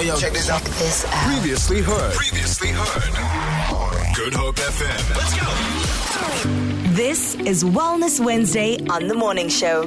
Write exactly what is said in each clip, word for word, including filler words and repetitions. yo, yo. Check this out. Check this out. Previously heard. Previously heard. Good Hope F M. Let's go. This is Wellness Wednesday on The Morning Show.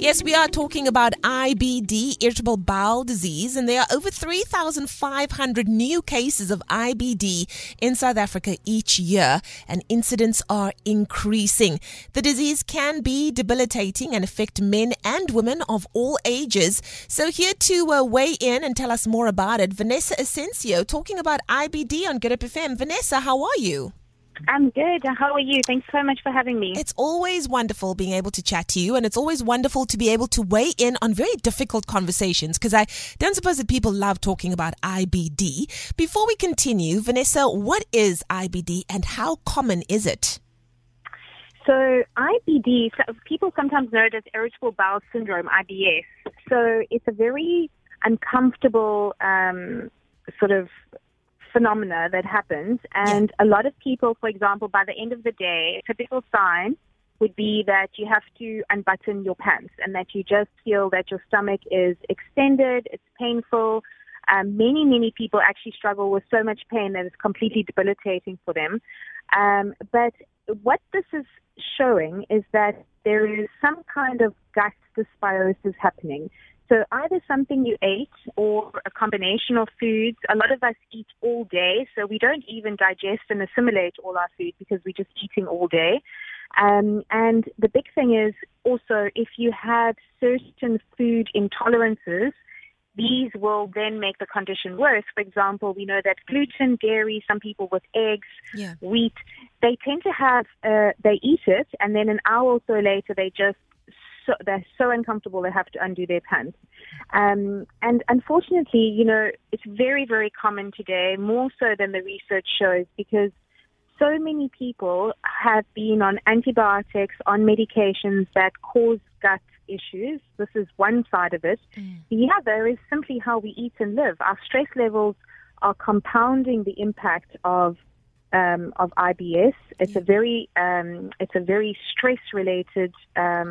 Yes, we are talking about I B D, irritable bowel disease, and there are over three thousand five hundred new cases of I B D in South Africa each year, and incidents are increasing. The disease can be debilitating and affect men and women of all ages. So here to uh, weigh in and tell us more about it, Vanessa Ascencao, talking about I B D on Get Up F M. Vanessa, how are you? I'm good. How are you? Thanks so much for having me. It's always wonderful being able to chat to you, and it's always wonderful to be able to weigh in on very difficult conversations, because I don't suppose that people love talking about I B D. Before we continue, Vanessa, what is I B D and how common is it? So I B D, people sometimes know it as irritable bowel syndrome, I B S. So it's a very uncomfortable um, sort of phenomena that happens, and yeah. a lot of people, for example, by the end of the day, a typical sign would be that you have to unbutton your pants and that you just feel that your stomach is extended, it's painful. Um, many, many people actually struggle with so much pain that it's completely debilitating for them. Um, but what this is showing is that there is some kind of gut dysbiosis happening. So either something you ate or a combination of foods. A lot of us eat all day, so we don't even digest and assimilate all our food because we're just eating all day. Um, and the big thing is also if you have certain food intolerances, these will then make the condition worse. For example, we know that gluten, dairy, some people with eggs, yeah. wheat, they tend to have, uh, they eat it, and then an hour or so later they just So they're so uncomfortable they have to undo their pants. Um, and unfortunately, you know, it's very, very common today, more so than the research shows, because so many people have been on antibiotics, on medications that cause gut issues. This is one side of it. Mm. The other is simply how we eat and live. Our stress levels are compounding the impact of Um, of I B S. It's a very, um, it's a very stress-related um,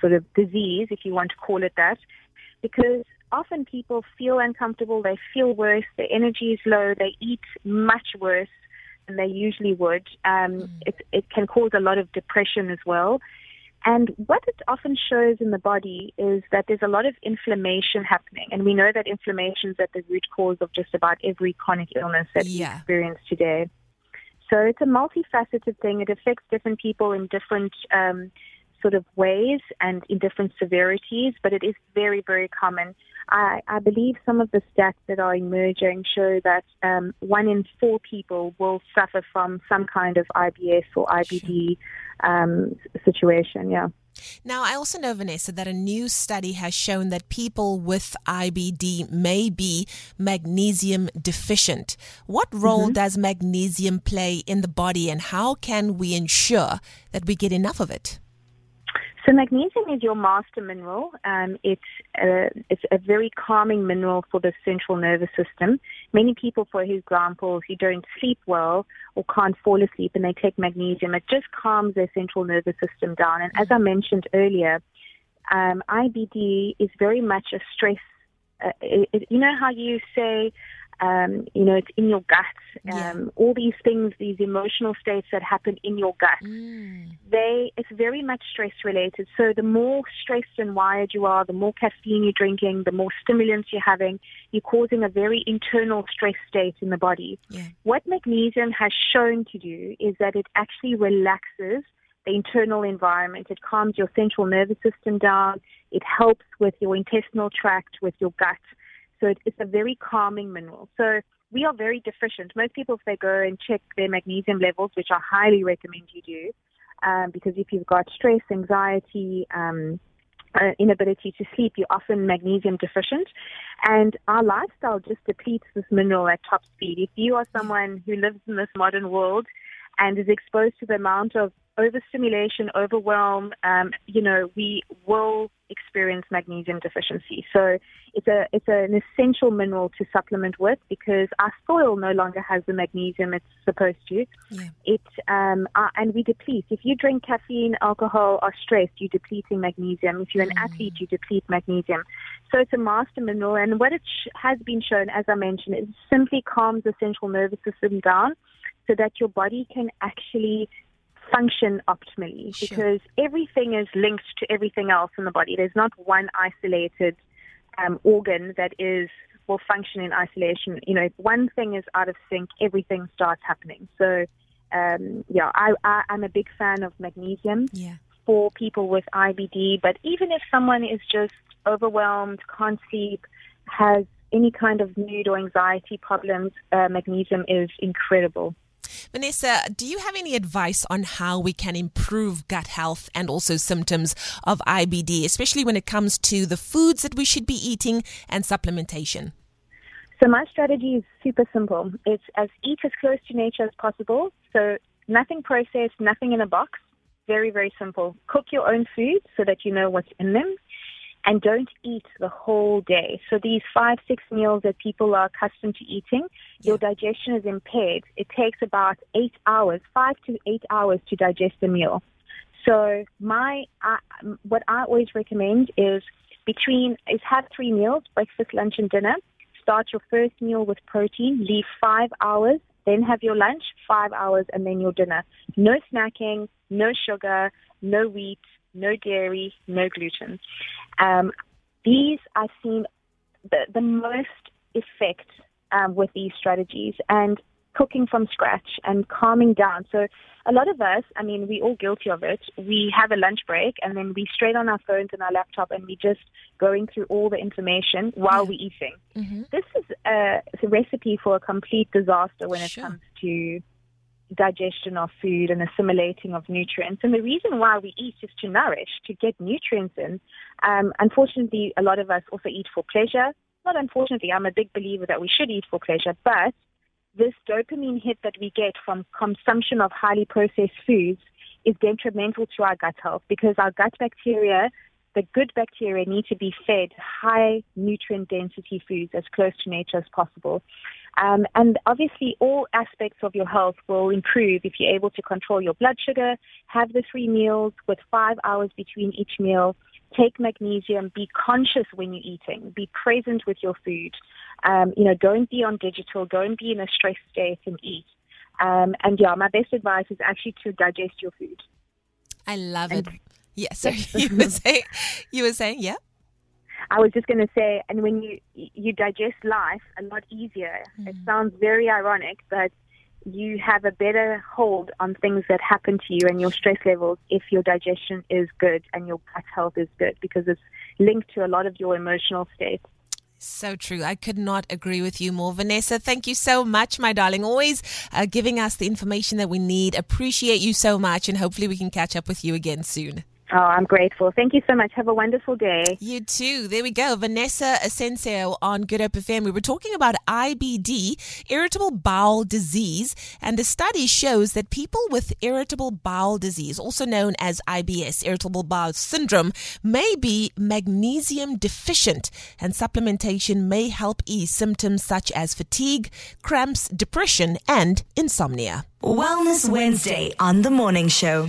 sort of disease, if you want to call it that, because often people feel uncomfortable, they feel worse, their energy is low, they eat much worse than they usually would. Um, mm. it, it can cause a lot of depression as well. And what it often shows in the body is that there's a lot of inflammation happening. And we know that inflammation is at the root cause of just about every chronic illness that yeah. we experience today. So it's a multifaceted thing. It affects different people in different um, sort of ways and in different severities, but it is very, very common. I, I believe some of the stats that are emerging show that um, one in four people will suffer from some kind of I B S or I B D um, situation, yeah. Now, I also know, Vanessa, that a new study has shown that people with I B D may be magnesium deficient. What role mm-hmm. does magnesium play in the body, and how can we ensure that we get enough of it? So magnesium is your master mineral. Um, it's, a, it's a very calming mineral for the central nervous system. Many people, for example, who don't sleep well or can't fall asleep and they take magnesium, it just calms their central nervous system down. And as I mentioned earlier, um, I B D is very much a stress. Uh, it, it, you know how you say, um, you know, it's in your gut. Um, yeah. All these things, these emotional states that happen in your gut, mm. they it's very much stress-related. So the more stressed and wired you are, the more caffeine you're drinking, the more stimulants you're having, you're causing a very internal stress state in the body. Yeah. What magnesium has shown to do is that it actually relaxes the internal environment. It calms your central nervous system down. It helps with your intestinal tract, with your gut. So it, it's a very calming mineral. So we are very deficient. Most people, if they go and check their magnesium levels, which I highly recommend you do, um, because if you've got stress, anxiety, um, uh, inability to sleep, you're often magnesium deficient. And our lifestyle just depletes this mineral at top speed. If you are someone who lives in this modern world and is exposed to the amount of overstimulation, overwhelm, um, you know, we will experience magnesium deficiency. So it's a it's an essential mineral to supplement with, because our soil no longer has the magnesium it's supposed to. Yeah. It um uh, and we deplete. If you drink caffeine, alcohol, or stress, you're depleting magnesium. If you're an mm. athlete, you deplete magnesium. So it's a master mineral, and what it sh- has been shown, as I mentioned, is simply calms the central nervous system down, so that your body can actually function optimally, because sure. everything is linked to everything else in the body. There's not one isolated um, organ that is will function in isolation. You know, if one thing is out of sync, everything starts happening. So, um, yeah, I, I, I'm a big fan of magnesium yeah. for people with I B D, but even if someone is just overwhelmed, can't sleep, has any kind of mood or anxiety problems, uh, magnesium is incredible. Vanessa, do you have any advice on how we can improve gut health and also symptoms of I B D, especially when it comes to the foods that we should be eating and supplementation? So my strategy is super simple. It's as eat as close to nature as possible. So nothing processed, nothing in a box. Very, very simple. Cook your own food so that you know what's in them. And don't eat the whole day. So these five, six meals that people are accustomed to eating, yeah. your digestion is impaired. It takes about eight hours, five to eight hours to digest a meal. So my, uh, what I always recommend is between, is have three meals, breakfast, lunch, and dinner. Start your first meal with protein, leave five hours, then have your lunch, five hours, and then your dinner. No snacking, no sugar, no wheat, no dairy, no gluten. Um, these I've seen the, the most effect um, with these strategies, and cooking from scratch and calming down. So a lot of us, I mean, we're all guilty of it. We have a lunch break and then we straight on our phones and our laptop and we just going through all the information while yeah. we're eating. Mm-hmm. This is a, it's a recipe for a complete disaster when sure. it comes to digestion of food and assimilating of nutrients. And the reason why we eat is to nourish, to get nutrients in. Um, unfortunately, a lot of us also eat for pleasure. Not unfortunately, I'm a big believer that we should eat for pleasure, but this dopamine hit that we get from consumption of highly processed foods is detrimental to our gut health, because our gut bacteria, the good bacteria, need to be fed high nutrient density foods as close to nature as possible. Um, and obviously all aspects of your health will improve if you're able to control your blood sugar, have the three meals with five hours between each meal, take magnesium, be conscious when you're eating, be present with your food. Um, you know, don't be on digital, don't be in a stress state and eat. Um, and yeah, my best advice is actually to digest your food. I love and- it. Yeah, so you were saying, you were saying, yeah? I was just going to say, and when you you digest life a lot easier, mm. it sounds very ironic, but you have a better hold on things that happen to you and your stress levels if your digestion is good and your gut health is good, because it's linked to a lot of your emotional states. So true. I could not agree with you more. Vanessa, thank you so much, my darling. Always uh, giving us the information that we need. Appreciate you so much, and hopefully we can catch up with you again soon. Oh, I'm grateful. Thank you so much. Have a wonderful day. You too. There we go. Vanessa Ascencao on Good Hope F M. We were talking about I B D, irritable bowel disease, and the study shows that people with irritable bowel disease, also known as I B S, irritable bowel syndrome, may be magnesium deficient, and supplementation may help ease symptoms such as fatigue, cramps, depression, and insomnia. Wellness Wednesday on The Morning Show.